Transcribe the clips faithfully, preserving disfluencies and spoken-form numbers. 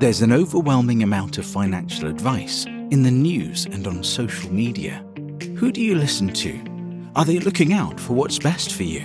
There's an overwhelming amount of financial advice in the news and on social media. Who do you listen to? Are they looking out for what's best for you?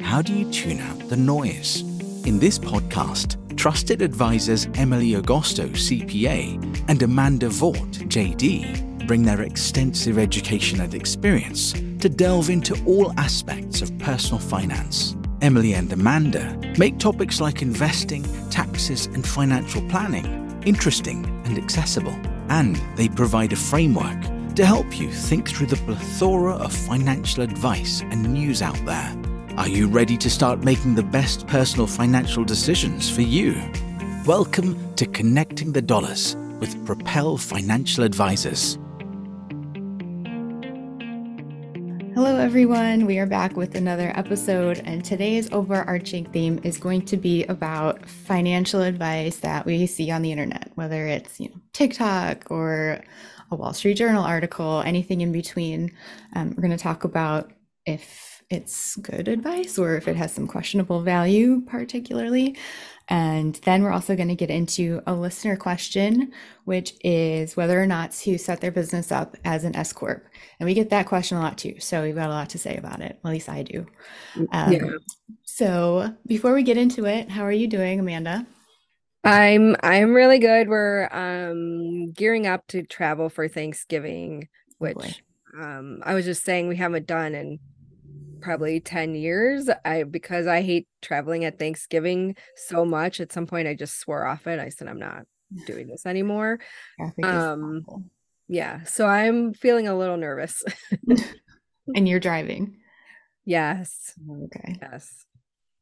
How do you tune out the noise? In this podcast, trusted advisors Emily Augusto, C P A, and Amanda Vaught, J D, bring their extensive education and experience to delve into all aspects of personal finance. Emily and Amanda make topics like investing, taxes, and financial planning interesting and accessible, and they provide a framework to help you think through the plethora of financial advice and news out there. Are you ready to start making the best personal financial decisions for you? Welcome to Connecting the Dollars with Propel Financial Advisors. Hello everyone, we are back with another episode, and today's overarching theme is going to be about financial advice that we see on the internet, whether it's you know, TikTok or a Wall Street Journal article, anything in between. Um, we're going to talk about if it's good advice or if it has some questionable value particularly. And then we're also going to get into a listener question, which is whether or not to set their business up as an S-Corp. And we get that question a lot too. So we've got a lot to say about it. At least I do. Um, yeah. So before we get into it, how are you doing, Amanda? I'm I'm really good. We're um, gearing up to travel for Thanksgiving, which um, I was just saying we haven't done in probably ten years, I because I hate traveling at Thanksgiving so much. At some point I just swore off it. I said I'm not doing this anymore. Um yeah, so I'm feeling a little nervous. And you're driving? Yes. Okay. Yes.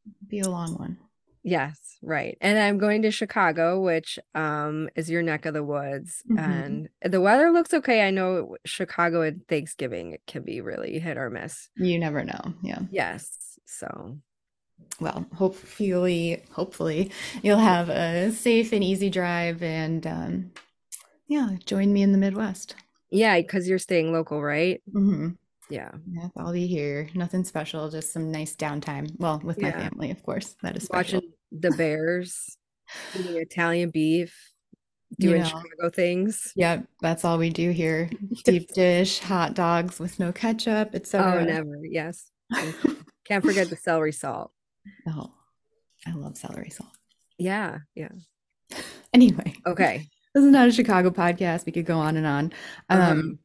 It'll be a long one. Yes, right. And I'm going to Chicago, which um is your neck of the woods. Mm-hmm. And the weather looks okay. I know Chicago at Thanksgiving it can be really hit or miss. You never know. Yeah. Yes. So well, hopefully hopefully you'll have a safe and easy drive, and um yeah, join me in the Midwest. Yeah, because you're staying local, right? Mm-hmm. Yeah. Yep, I'll be here. Nothing special, just some nice downtime. Well, with yeah. my family, of course. That is special. Watching the Bears, eating Italian beef, doing you know, Chicago things. Yep, that's all we do here. Deep dish, hot dogs with no ketchup, et cetera. Oh, never. Yes. Can't forget the celery salt. Oh, I love celery salt. Yeah. Yeah. Anyway. Okay. This is not a Chicago podcast. We could go on and on. Um, um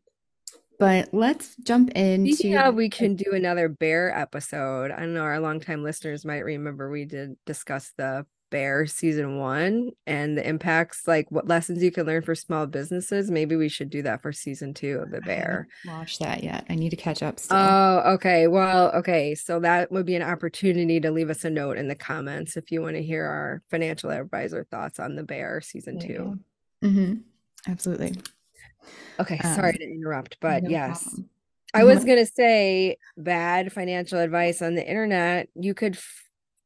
But let's jump into... Yeah, we can do another bear episode. I know our longtime listeners might remember we did discuss the bear season one and the impacts, like what lessons you can learn for small businesses. Maybe we should do that for season two of the bear. I haven't watched that yet. I need to catch up still. Oh, okay. Well, okay. So that would be an opportunity to leave us a note in the comments if you want to hear our financial advisor thoughts on the bear season there two. Mm-hmm. Absolutely. Okay, sorry um, to interrupt, but no yes, problem. I was going to say bad financial advice on the internet. You could f-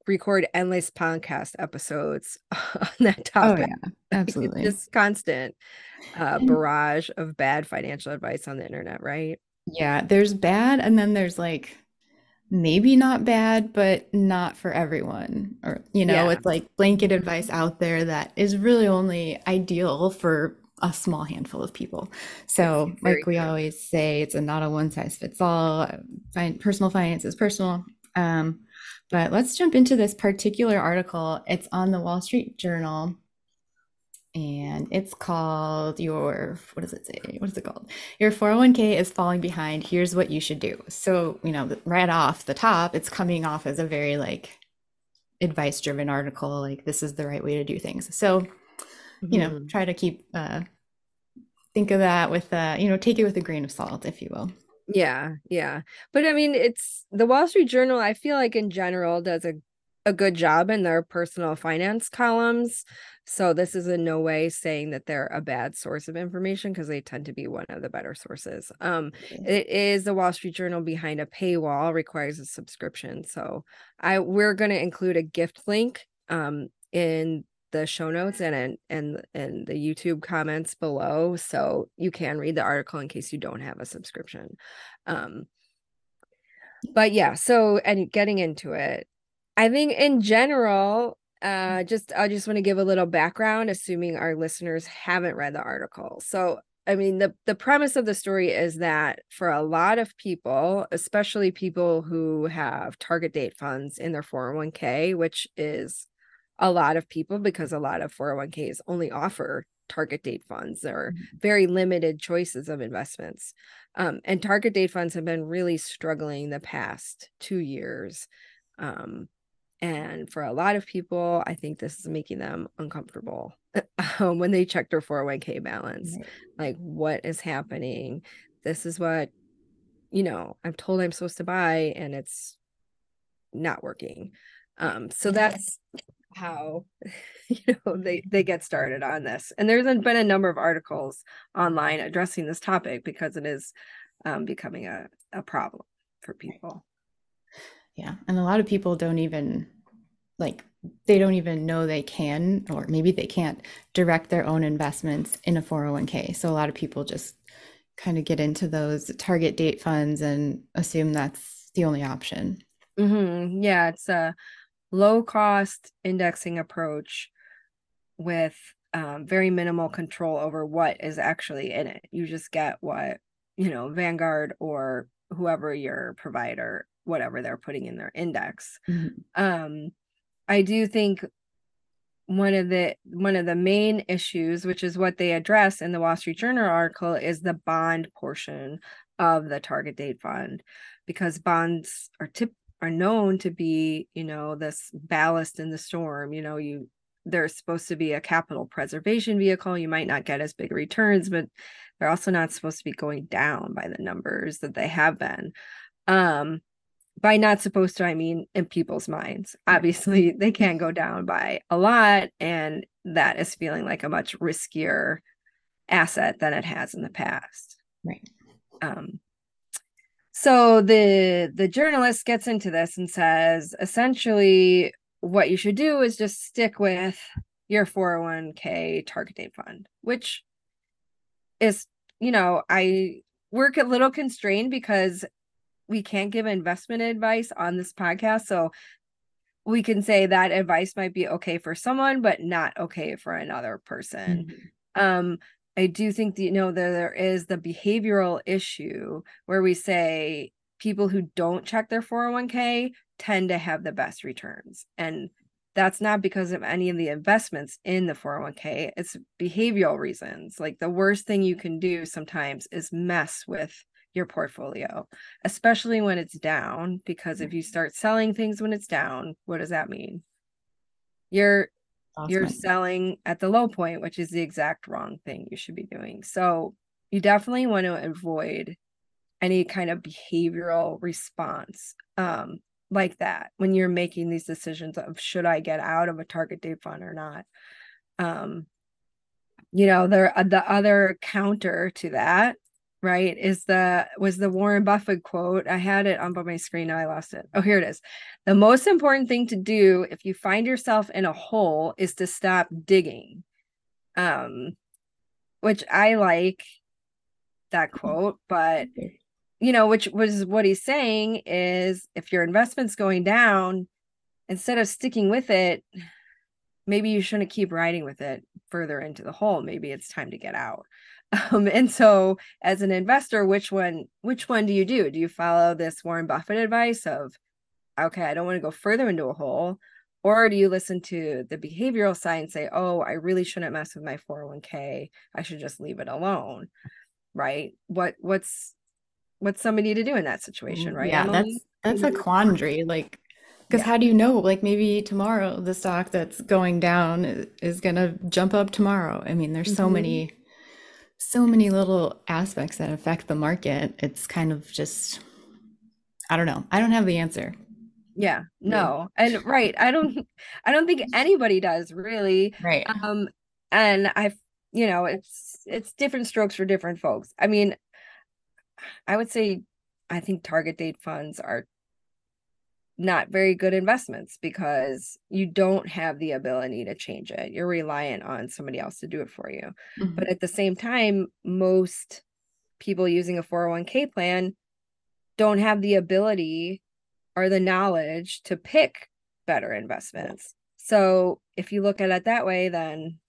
record endless podcast episodes on that topic. Oh, yeah, absolutely. It's just constant uh, barrage of bad financial advice on the internet, right? Yeah, there's bad, and then there's like maybe not bad, but not for everyone. Or, you know, yeah. It's like blanket advice out there that is really only ideal for a small handful of people. So like we always say, it's a not a one size fits all. Personal finance is personal. Um, but let's jump into this particular article. It's on the Wall Street Journal, and it's called your, what does it say? What is it called? Your four oh one k is falling behind. Here's what you should do. So, you know, right off the top, it's coming off as a very like advice driven article. Like this is the right way to do things. So, you know, try to keep, uh, think of that with, uh, you know, take it with a grain of salt, if you will. Yeah. Yeah. But I mean, it's the Wall Street Journal, I feel like in general does a, a good job in their personal finance columns. So this is in no way saying that they're a bad source of information, because they tend to be one of the better sources. Um, it is the Wall Street Journal behind a paywall, requires a subscription. So I, we're going to include a gift link, um, in the show notes and and and the YouTube comments below, so you can read the article in case you don't have a subscription. Um, but yeah, so and getting into it, I think in general, Uh, just I just want to give a little background, assuming our listeners haven't read the article. So, I mean, the, the premise of the story is that for a lot of people, especially people who have target date funds in their four oh one k, which is a lot of people because a lot of four oh one k's only offer target date funds. There are very limited choices of investments. Um, and target date funds have been really struggling the past two years. Um, and for a lot of people, I think this is making them uncomfortable um, when they check their four oh one k balance. Right. Like, what is happening? This is what, you know, I'm told I'm supposed to buy and it's not working. Um, so that's how, you know, they, they get started on this. And there's been a number of articles online addressing this topic because it is um, becoming a, a problem for people. Yeah. And a lot of people don't even like, they don't even know they can, or maybe they can't direct their own investments in a four oh one k. So a lot of people just kind of get into those target date funds and assume that's the only option. Mm-hmm. Yeah. It's a low cost indexing approach with um, very minimal control over what is actually in it. You just get what, you know, Vanguard or whoever your provider, whatever they're putting in their index. Mm-hmm. Um, I do think one of the one of the main issues, which is what they address in the Wall Street Journal article, is the bond portion of the target date fund, because bonds are tip are known to be, you know, this ballast in the storm. You know, you they're supposed to be a capital preservation vehicle. You might not get as big returns, but they're also not supposed to be going down by the numbers that they have been. Um, By not supposed to, I mean in people's minds. Obviously, they can go down by a lot, and that is feeling like a much riskier asset than it has in the past. Right. Um, so the the journalist gets into this and says, essentially, what you should do is just stick with your four oh one k target date fund, which is, you know, I work a little constrained because we can't give investment advice on this podcast. So we can say that advice might be okay for someone, but not okay for another person. Mm-hmm. Um, I do think that, you know, there, there is the behavioral issue where we say people who don't check their four oh one k tend to have the best returns. And that's not because of any of the investments in the four oh one k. It's behavioral reasons. Like, the worst thing you can do sometimes is mess with your portfolio, especially when it's down, because if you start selling things when it's down, what does that mean? You're awesome. You're selling at the low point, which is the exact wrong thing you should be doing. So you definitely want to avoid any kind of behavioral response um, like that when you're making these decisions of, should I get out of a target date fund or not? Um, you know, there the other counter to that, right, is the was the Warren Buffett quote. I had it on my screen. Now I lost it. Oh, here it is. The most important thing to do if you find yourself in a hole is to stop digging, um, which I like that quote. But, you know, which was what he's saying is, if your investment's going down, instead of sticking with it, maybe you shouldn't keep riding with it further into the hole. Maybe it's time to get out. Um, and so as an investor, which one, which one do you do? Do you follow this Warren Buffett advice of, okay, I don't want to go further into a hole, or do you listen to the behavioral side and say, oh, I really shouldn't mess with my four oh one k. I should just leave it alone. Right. What, what's, what's somebody to do in that situation? Right. Yeah. Emily? That's, that's a quandary. Like, cause yeah. How do you know, like, maybe tomorrow the stock that's going down is, is going to jump up tomorrow. I mean, there's so mm-hmm. many So many little aspects that affect the market. It's kind of just, I don't know. I don't have the answer. Yeah, no. Yeah. And right. I don't, I don't think anybody does really. Right. Um, and I've, you know, it's, it's different strokes for different folks. I mean, I would say, I think target date funds are not very good investments because you don't have the ability to change it. You're reliant on somebody else to do it for you. Mm-hmm. But at the same time, most people using a four oh one k plan don't have the ability or the knowledge to pick better investments. So if you look at it that way, then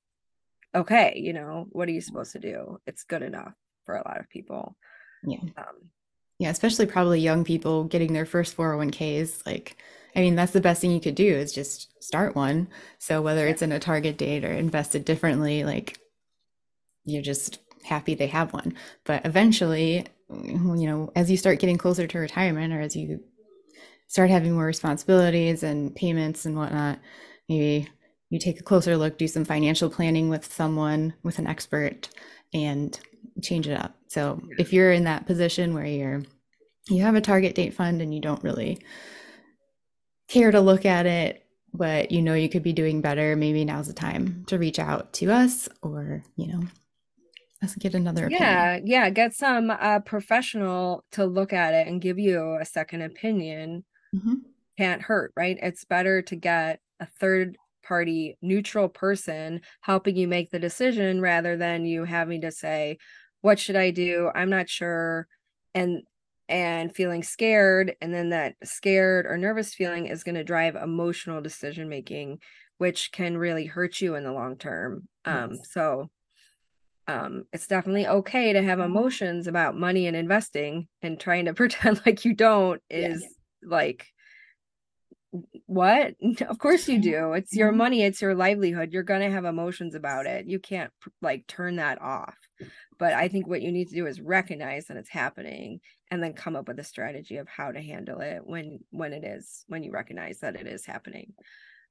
okay, you know, what are you supposed to do? It's good enough for a lot of people. Yeah. Um, yeah, especially probably young people getting their first four oh one k's. Like, I mean, that's the best thing you could do is just start one. So whether it's in a target date or invested differently, like you're just happy they have one. But eventually, you know, as you start getting closer to retirement or as you start having more responsibilities and payments and whatnot, maybe you take a closer look, do some financial planning with someone, with an expert, and change it up. So if you're in that position where you're, you have a target date fund and you don't really care to look at it, but you know you could be doing better, maybe now's the time to reach out to us or, you know, let's get another opinion. Yeah, yeah, get some uh, professional to look at it and give you a second opinion. Mm-hmm. Can't hurt, right? It's better to get a third party neutral person helping you make the decision rather than you having to say, what should I do? I'm not sure. And and feeling scared. And then that scared or nervous feeling is going to drive emotional decision making, which can really hurt you in the long term. Yes. Um, so um, it's definitely okay to have emotions about money and investing, and trying to pretend like you don't is yes. like, what? Of course you do. It's your money. It's your livelihood. You're going to have emotions about it. You can't like turn that off. But I think what you need to do is recognize that it's happening and then come up with a strategy of how to handle it when, when it is, when you recognize that it is happening.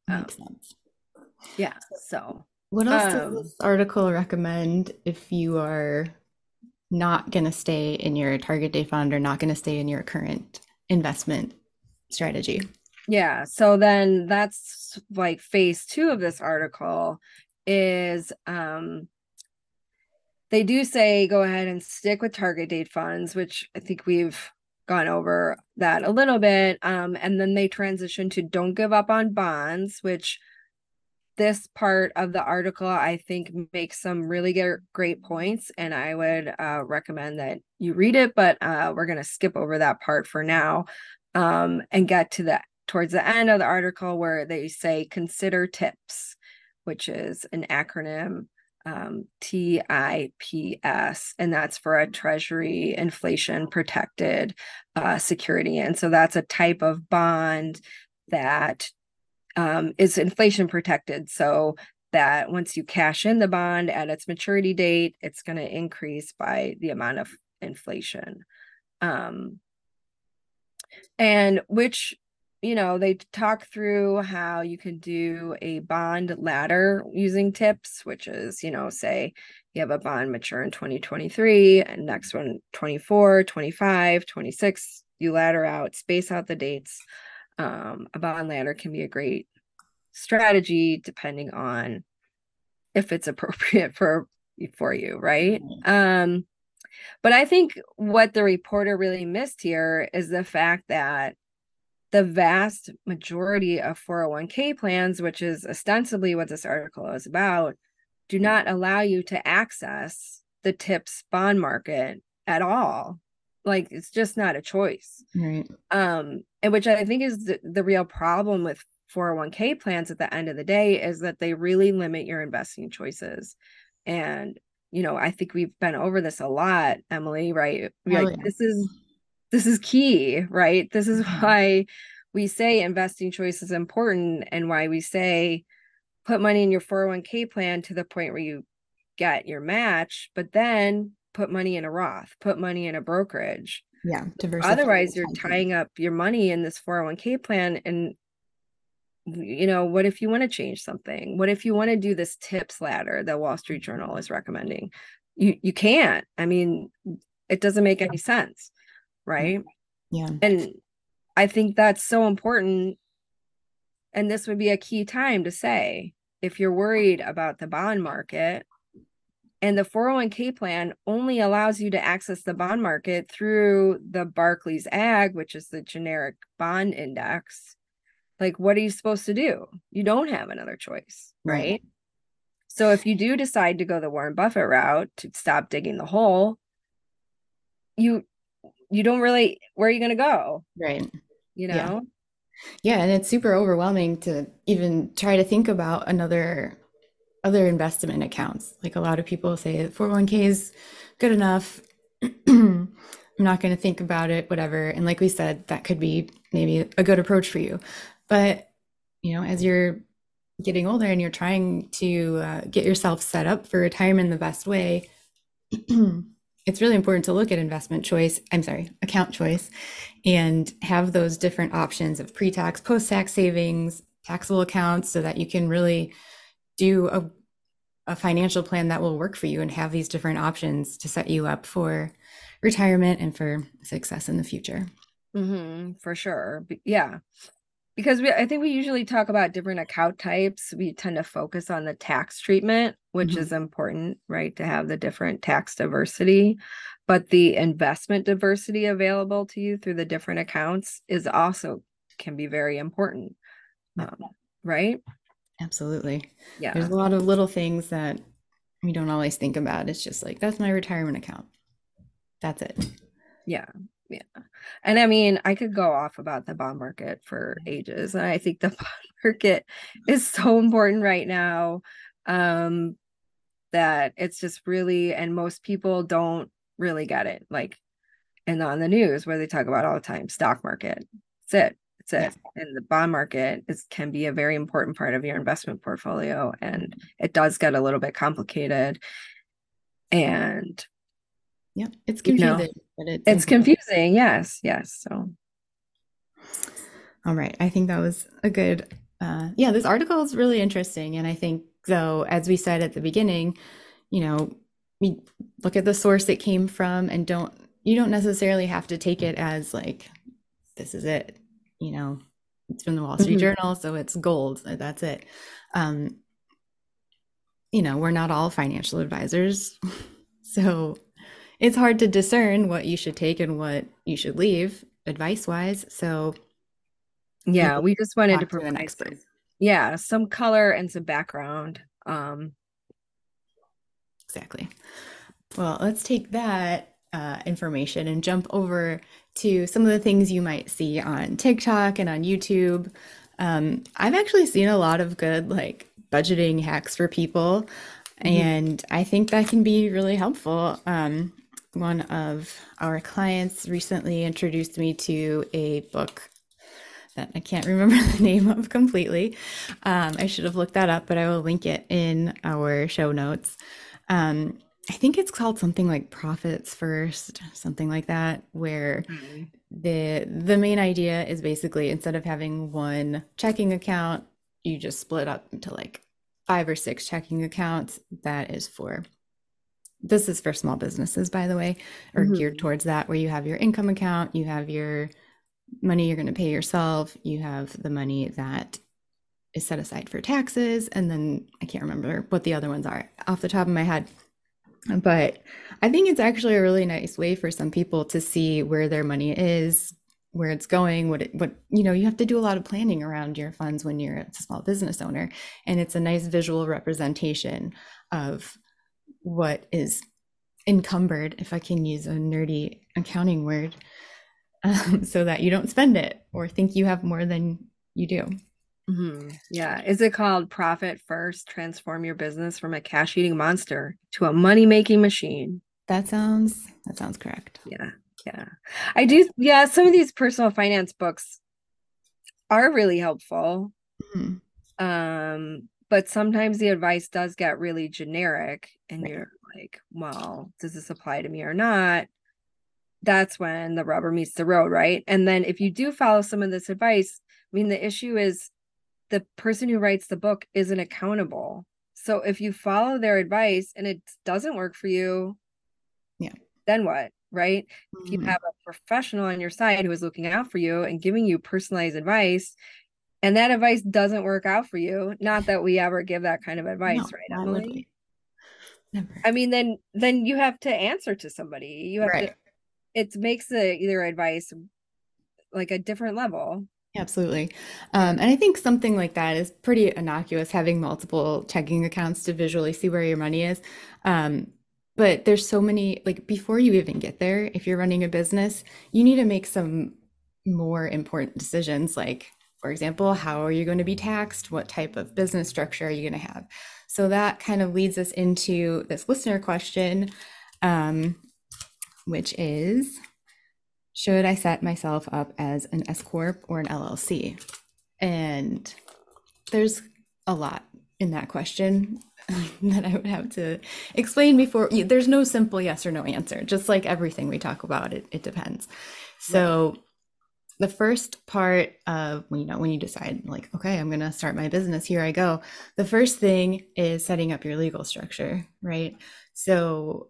Um, Makes sense. Yeah. So what else um, does this article recommend if you are not going to stay in your target date fund or not going to stay in your current investment strategy? Yeah. So then that's like phase two of this article is, um, they do say go ahead and stick with target date funds, which I think we've gone over that a little bit. Um, and then they transition to don't give up on bonds, which this part of the article, I think, makes some really great points. And I would uh, recommend that you read it, but uh, we're going to skip over that part for now um, and get to the towards the end of the article where they say consider TIPS, which is an acronym. Um, T I P S, and that's for a treasury inflation protected uh, security. And so that's a type of bond that um, is inflation protected, so that once you cash in the bond at its maturity date, it's going to increase by the amount of inflation. Um, and which you know, they talk through how you can do a bond ladder using TIPS, which is, you know, say you have a bond mature in twenty twenty-three and next one, twenty-four, twenty-five, twenty-six, you ladder out, space out the dates. Um, a bond ladder can be a great strategy depending on if it's appropriate for, for you, right? Um, but I think what the reporter really missed here is the fact that the vast majority of four oh one k plans, which is ostensibly what this article is about, do not allow you to access the TIPS bond market at all. Like, it's just not a choice. Right. Um, and which I think is the, the real problem with four oh one k plans at the end of the day is that they really limit your investing choices. And, you know, I think we've been over this a lot, Emily, right? Like, oh, yeah. This is... This is key, right? This is why we say investing choice is important and why we say put money in your four oh one k plan to the point where you get your match, but then put money in a Roth, put money in a brokerage. Yeah. Otherwise, you're tying up your money in this four oh one k plan. And, you know, what if you want to change something? What if you want to do this TIPS ladder that Wall Street Journal is recommending? You, you can't. I mean, it doesn't make any sense. Right. Yeah. And I think that's so important. And this would be a key time to say, if you're worried about the bond market and the four oh one k plan only allows you to access the bond market through the Barclays A G, which is the generic bond index, like, what are you supposed to do? You don't have another choice. Right. right? So if you do decide to go the Warren Buffett route to stop digging the hole, you You don't really, where are you going to go? Right. You know? Yeah. Yeah, and it's super overwhelming to even try to think about another other investment accounts. Like, a lot of people say four oh one k is good enough. I'm not going to think about it, whatever. And like we said, that could be maybe a good approach for you. But, you know, as you're getting older and you're trying to uh, get yourself set up for retirement the best way, it's really important to look at investment choice, I'm sorry, account choice, and have those different options of pre-tax, post-tax savings, taxable accounts, so that you can really do a, a financial plan that will work for you and have these different options to set you up for retirement and for success in the future. Mm-hmm, for sure. Yeah. Because we, I think we usually talk about different account types. We tend to focus on the tax treatment, which mm-hmm. is important, right? To have the different tax diversity, but the investment diversity available to you through the different accounts is also can be very important, um, right? Absolutely. Yeah. There's a lot of little things that we don't always think about. It's just like, that's my retirement account. That's it. Yeah. Yeah. And I mean, I could go off about the bond market for ages. And I think the bond market is so important right now, um, that it's just really, and most people don't really get it. Like, and on the news where they talk about all the time, stock market, that's it. That's it. Yeah. And the bond market is, can be a very important part of your investment portfolio. And it does get a little bit complicated. And yeah, it's confusing. You know, but it's, it's confusing. Yes. Yes. So. All right. I think that was a good, uh, yeah, this article is really interesting. And I think, though, as we said at the beginning, you know, we look at the source it came from and don't, you don't necessarily have to take it as like, this is it, you know, it's from the Wall Street mm-hmm. Journal, so it's gold. That's it. Um, you know, we're not all financial advisors. So it's hard to discern what you should take and what you should leave advice wise. So yeah, we just wanted to provide an expert. Yeah. Some color and some background. Um, exactly. Well, let's take that uh, information and jump over to some of the things you might see on TikTok and on YouTube. Um, I've actually seen a lot of good like budgeting hacks for people. Mm-hmm. And I think that can be really helpful. Um, One of our clients recently introduced me to a book that I can't remember the name of completely. Um, I should have looked that up, but I will link it in our show notes. Um, I think it's called something like Profits First, something like that, where mm-hmm. the the main idea is basically, instead of having one checking account, you just split up into like five or six checking accounts. That is for This is for small businesses, by the way, or mm-hmm. geared towards that, where you have your income account, you have your money you're going to pay yourself, you have the money that is set aside for taxes, and then I can't remember what the other ones are off the top of my head. But I think it's actually a really nice way for some people to see where their money is, where it's going, what it, what, you know, you have to do a lot of planning around your funds when you're a small business owner, and it's a nice visual representation of what is encumbered, if I can use a nerdy accounting word, um, so that you don't spend it or think you have more than you do. Mm-hmm. Yeah. Is it called Profit First? Transform your business from a cash eating monster to a money making machine. That sounds, that sounds correct. Yeah. Yeah. I do. Yeah. Some of these personal finance books are really helpful. Mm-hmm. Um, But sometimes the advice does get really generic and right. You're like, well, does this apply to me or not? That's when the rubber meets the road, right? And then if you do follow some of this advice, I mean, the issue is the person who writes the book isn't accountable. So if you follow their advice and it doesn't work for you, yeah, then what, right? Mm-hmm. If you have a professional on your side who is looking out for you and giving you personalized advice, and that advice doesn't work out for you. Not that we ever give that kind of advice, no, right, Emily? Never. I mean, then then you have to answer to somebody. You have right. to. It makes the either advice like a different level. Absolutely, um, and I think something like that is pretty innocuous. Having multiple checking accounts to visually see where your money is, um, but there's so many. Like before you even get there, if you're running a business, you need to make some more important decisions, like For example, how are you going to be taxed? What type of business structure are you going to have? So that kind of leads us into this listener question, um, which is, should I set myself up as an S-Corp or an L L C? And there's a lot in that question that I would have to explain before. There's no simple yes or no answer. Just like everything we talk about, it, it depends. So right. The first part of, you know, when you decide like, okay, I'm going to start my business, here I go. The first thing is setting up your legal structure, right? So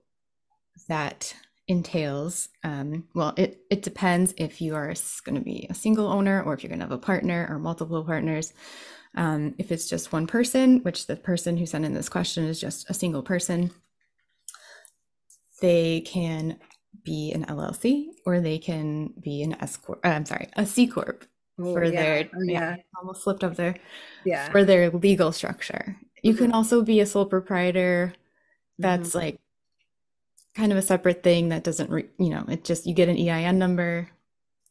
that entails, um, well, it, it depends if you are going to be a single owner or if you're going to have a partner or multiple partners. Um, if it's just one person, which the person who sent in this question is just a single person, they can be an L L C or they can be an S corp. I'm sorry, a C corp oh, for yeah. their oh, yeah. yeah, almost slipped up there. Yeah, for their legal structure. You mm-hmm. can also be a sole proprietor. That's mm-hmm. like kind of a separate thing that doesn't, re- you know, it just you get an E I N number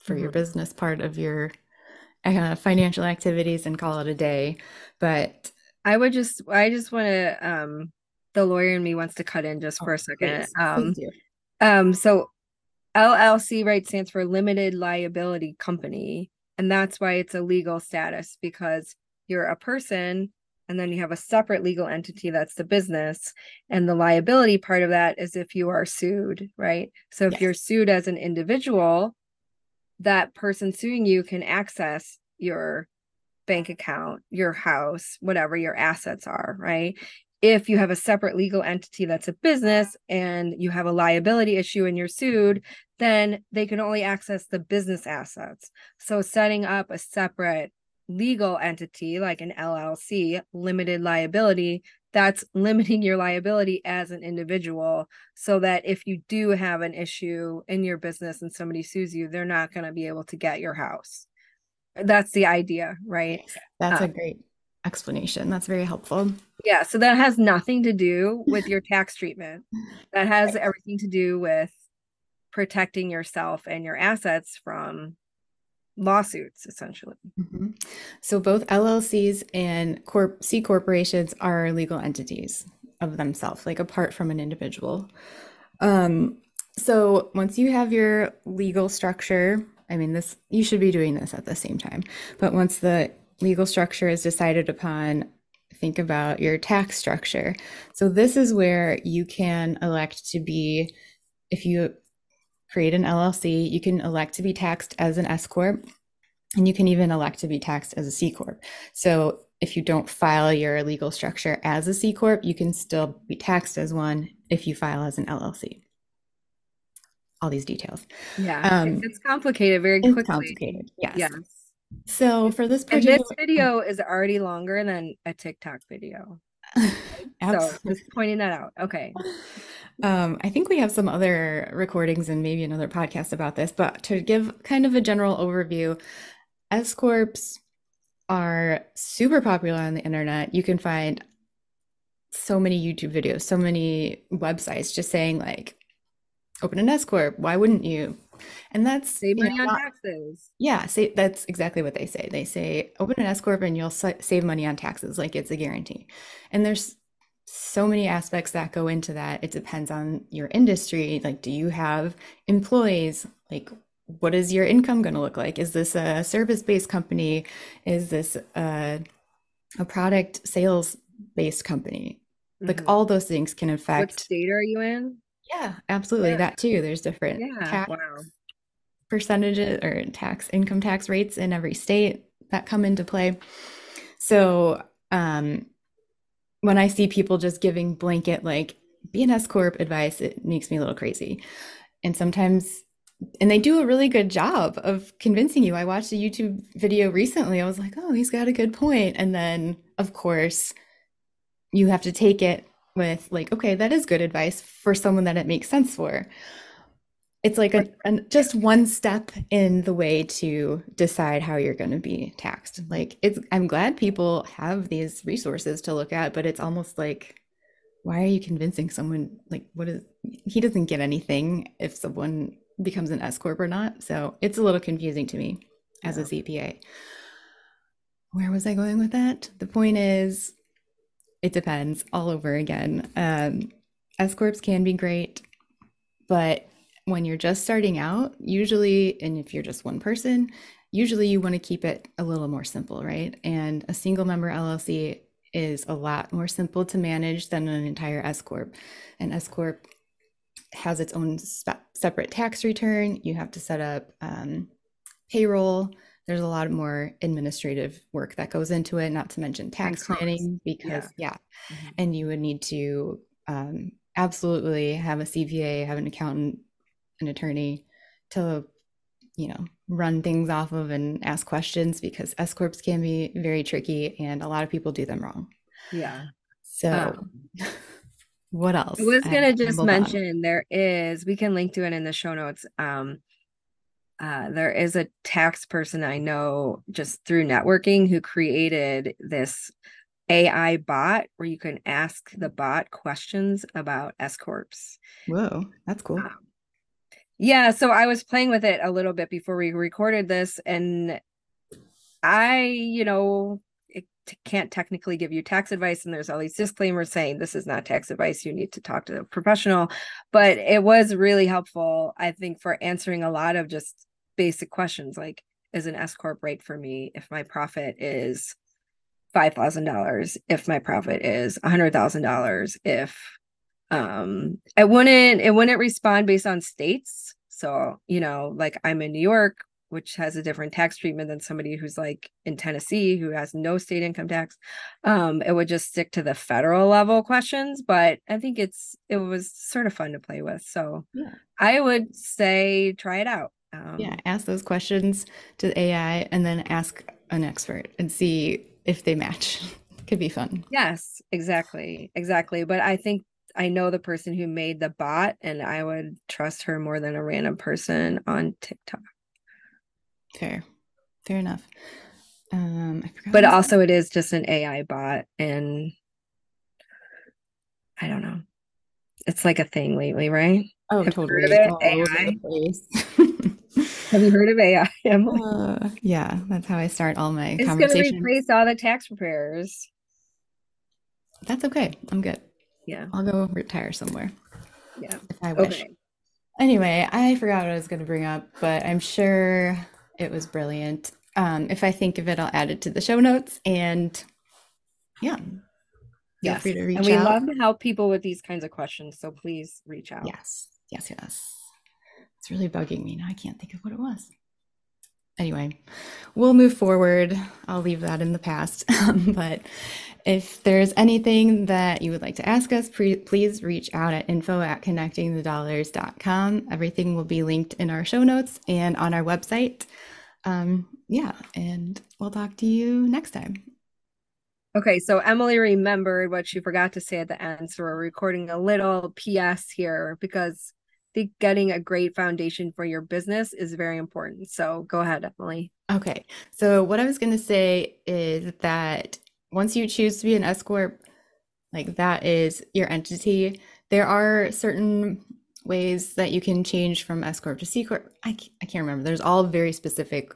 for mm-hmm. your business part of your uh, financial activities and call it a day. But I would just, I just want to, um, the lawyer in me wants to cut in just for oh, a second. Please, um, please Um, so L L C, right, stands for limited liability company. And that's why it's a legal status, because you're a person and then you have a separate legal entity. That's the business. And the liability part of that is if you are sued, right? So if yes. you're sued as an individual, that person suing you can access your bank account, your house, whatever your assets are, right? If you have a separate legal entity that's a business and you have a liability issue and you're sued, then they can only access the business assets. So setting up a separate legal entity like an L L C, limited liability, that's limiting your liability as an individual so that if you do have an issue in your business and somebody sues you, they're not going to be able to get your house. That's the idea, right? That's um, a great explanation. That's very helpful. Yeah. So that has nothing to do with your tax treatment. That has right. everything to do with protecting yourself and your assets from lawsuits, essentially. Mm-hmm. So both L L Cs and corp- C corporations are legal entities of themselves, like apart from an individual. Um, so once you have your legal structure, I mean, this, you should be doing this at the same time, but once the legal structure is decided upon, think about your tax structure. So this is where you can elect to be, if you create an L L C, you can elect to be taxed as an S-Corp, and you can even elect to be taxed as a C-Corp. So if you don't file your legal structure as a C-Corp, you can still be taxed as one if you file as an L L C. All these details. Yeah, um, it's complicated very quickly. It's complicated, yes. yes. So for this particular, and this video is already longer than a TikTok video. So just pointing that out. Okay. Um, I think we have some other recordings and maybe another podcast about this, but to give kind of a general overview, S-Corps are super popular on the internet. You can find so many YouTube videos, so many websites just saying like, open an S-Corp. Why wouldn't you? And that's save money you know, on not, taxes. Yeah, say, that's exactly what they say. They say open an S-Corp and you'll sa- save money on taxes, like it's a guarantee. And there's so many aspects that go into that. It depends on your industry. Like, do you have employees? Like, what is your income going to look like? Is this a service-based company? Is this a, a product sales-based company? Mm-hmm. Like, all those things can affect. What state are you in? Yeah, absolutely. Yeah. That too. There's different yeah. tax wow. percentages or tax income tax rates in every state that come into play. So um, when I see people just giving blanket like be an S-Corp advice, it makes me a little crazy. And sometimes, and they do a really good job of convincing you. I watched a YouTube video recently. I was like, oh, he's got a good point. And then, of course, you have to take it with like, okay, that is good advice for someone that it makes sense for. It's like a, a just one step in the way to decide how you're going to be taxed. Like it's, I'm glad people have these resources to look at, but it's almost like, why are you convincing someone? Like what is, he doesn't get anything if someone becomes an S-Corp or not. So it's a little confusing to me as yeah. a C P A. where was I going with that? The point is, it depends all over again. Um, S-Corps can be great, but when you're just starting out, usually, and if you're just one person, usually you want to keep it a little more simple, right? And a single member L L C is a lot more simple to manage than an entire S-Corp. An S-Corp has its own spe- separate tax return. You have to set up um, payroll. There's a lot more administrative work that goes into it, not to mention tax planning, because yeah, yeah. Mm-hmm. And you would need to um, absolutely have a C P A, have an accountant, an attorney to, you know, run things off of and ask questions, because S-Corps can be very tricky and a lot of people do them wrong. Yeah. So um, what else? I was going to just mention on. there is, we can link to it in the show notes. Um, Uh, there is a tax person I know just through networking who created this A I bot where you can ask the bot questions about S-Corps. Whoa, that's cool. Um, yeah, so I was playing with it a little bit before we recorded this, and I, you know, it t- can't technically give you tax advice, and there's all these disclaimers saying this is not tax advice, you need to talk to a professional, but it was really helpful, I think, for answering a lot of just basic questions like, is an S-Corp right for me if my profit is five thousand dollars, if my profit is one hundred thousand dollars, if um I wouldn't it wouldn't respond based on states. So, you know, like I'm in New York, which has a different tax treatment than somebody who's like in Tennessee who has no state income tax. Um, it would just stick to the federal level questions, but I think it's it was sort of fun to play with. So yeah. I would say try it out. Um, yeah, ask those questions to the A I and then ask an expert and see if they match. Could be fun. Yes, exactly. Exactly. But I think I know the person who made the bot, and I would trust her more than a random person on TikTok. Fair. Fair enough. Um, I forgot but also that. It is just an A I bot, and I don't know. It's like a thing lately, right? Oh, have totally. You heard of it? A I? Have you heard of A I, Emily? Uh, yeah, that's how I start all my it's conversations. It's going to replace all the tax preparers. That's okay. I'm good. Yeah. I'll go retire somewhere. Yeah. If I wish. Okay. Anyway, I forgot what I was going to bring up, but I'm sure it was brilliant. Um, if I think of it, I'll add it to the show notes. And yeah, yes. Feel free to reach out. And we out. love to help people with these kinds of questions, so please reach out. Yes, yes, yes. It's really bugging me now. I can't think of what it was. Anyway, we'll move forward. I'll leave that in the past. But if there's anything that you would like to ask us, pre- please reach out at info at connecting the dollars dot com. Everything will be linked in our show notes and on our website. Um, yeah, and we'll talk to you next time. Okay, so Emily remembered what she forgot to say at the end, so we're recording a little P S here because the getting a great foundation for your business is very important. So go ahead, Emily. Okay. So what I was going to say is that once you choose to be an S-Corp, like that is your entity. There are certain ways that you can change from S-Corp to C-Corp. I can't, I can't remember. There's all very specific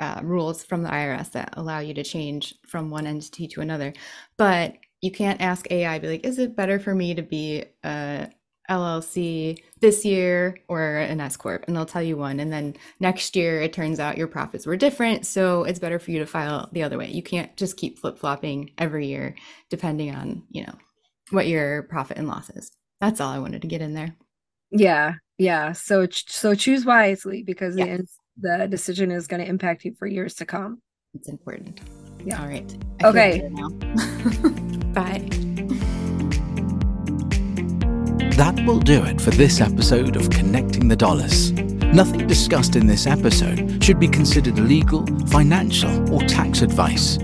uh, rules from the I R S that allow you to change from one entity to another. But you can't ask A I, be like, is it better for me to be a L L C this year or an S-Corp, and they'll tell you one, and then next year it turns out your profits were different, so it's better for you to file the other way. You can't just keep flip-flopping every year depending on, you know, what your profit and loss is. That's all I wanted to get in there. Yeah, yeah. So so choose wisely, because yeah. the, the decision is going to impact you for years to come. It's important. Yeah. All right. I okay. feel better now. Bye. That will do it for this episode of Connecting the Dollars. Nothing discussed in this episode should be considered legal, financial, or tax advice.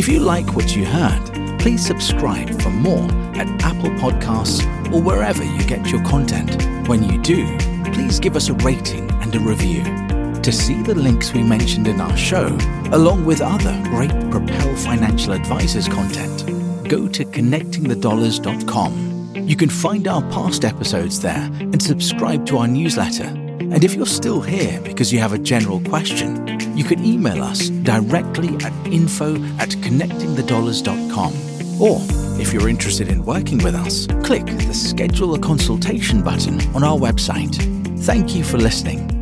If you like what you heard, please subscribe for more at Apple Podcasts or wherever you get your content. When you do, please give us a rating and a review. To see the links we mentioned in our show, along with other great Propel Financial Advisors content, go to connecting the dollars dot com. You can find our past episodes there and subscribe to our newsletter. And if you're still here because you have a general question, you can email us directly at info at connecting the dollars dot com. Or, if you're interested in working with us, click the Schedule a Consultation button on our website. Thank you for listening.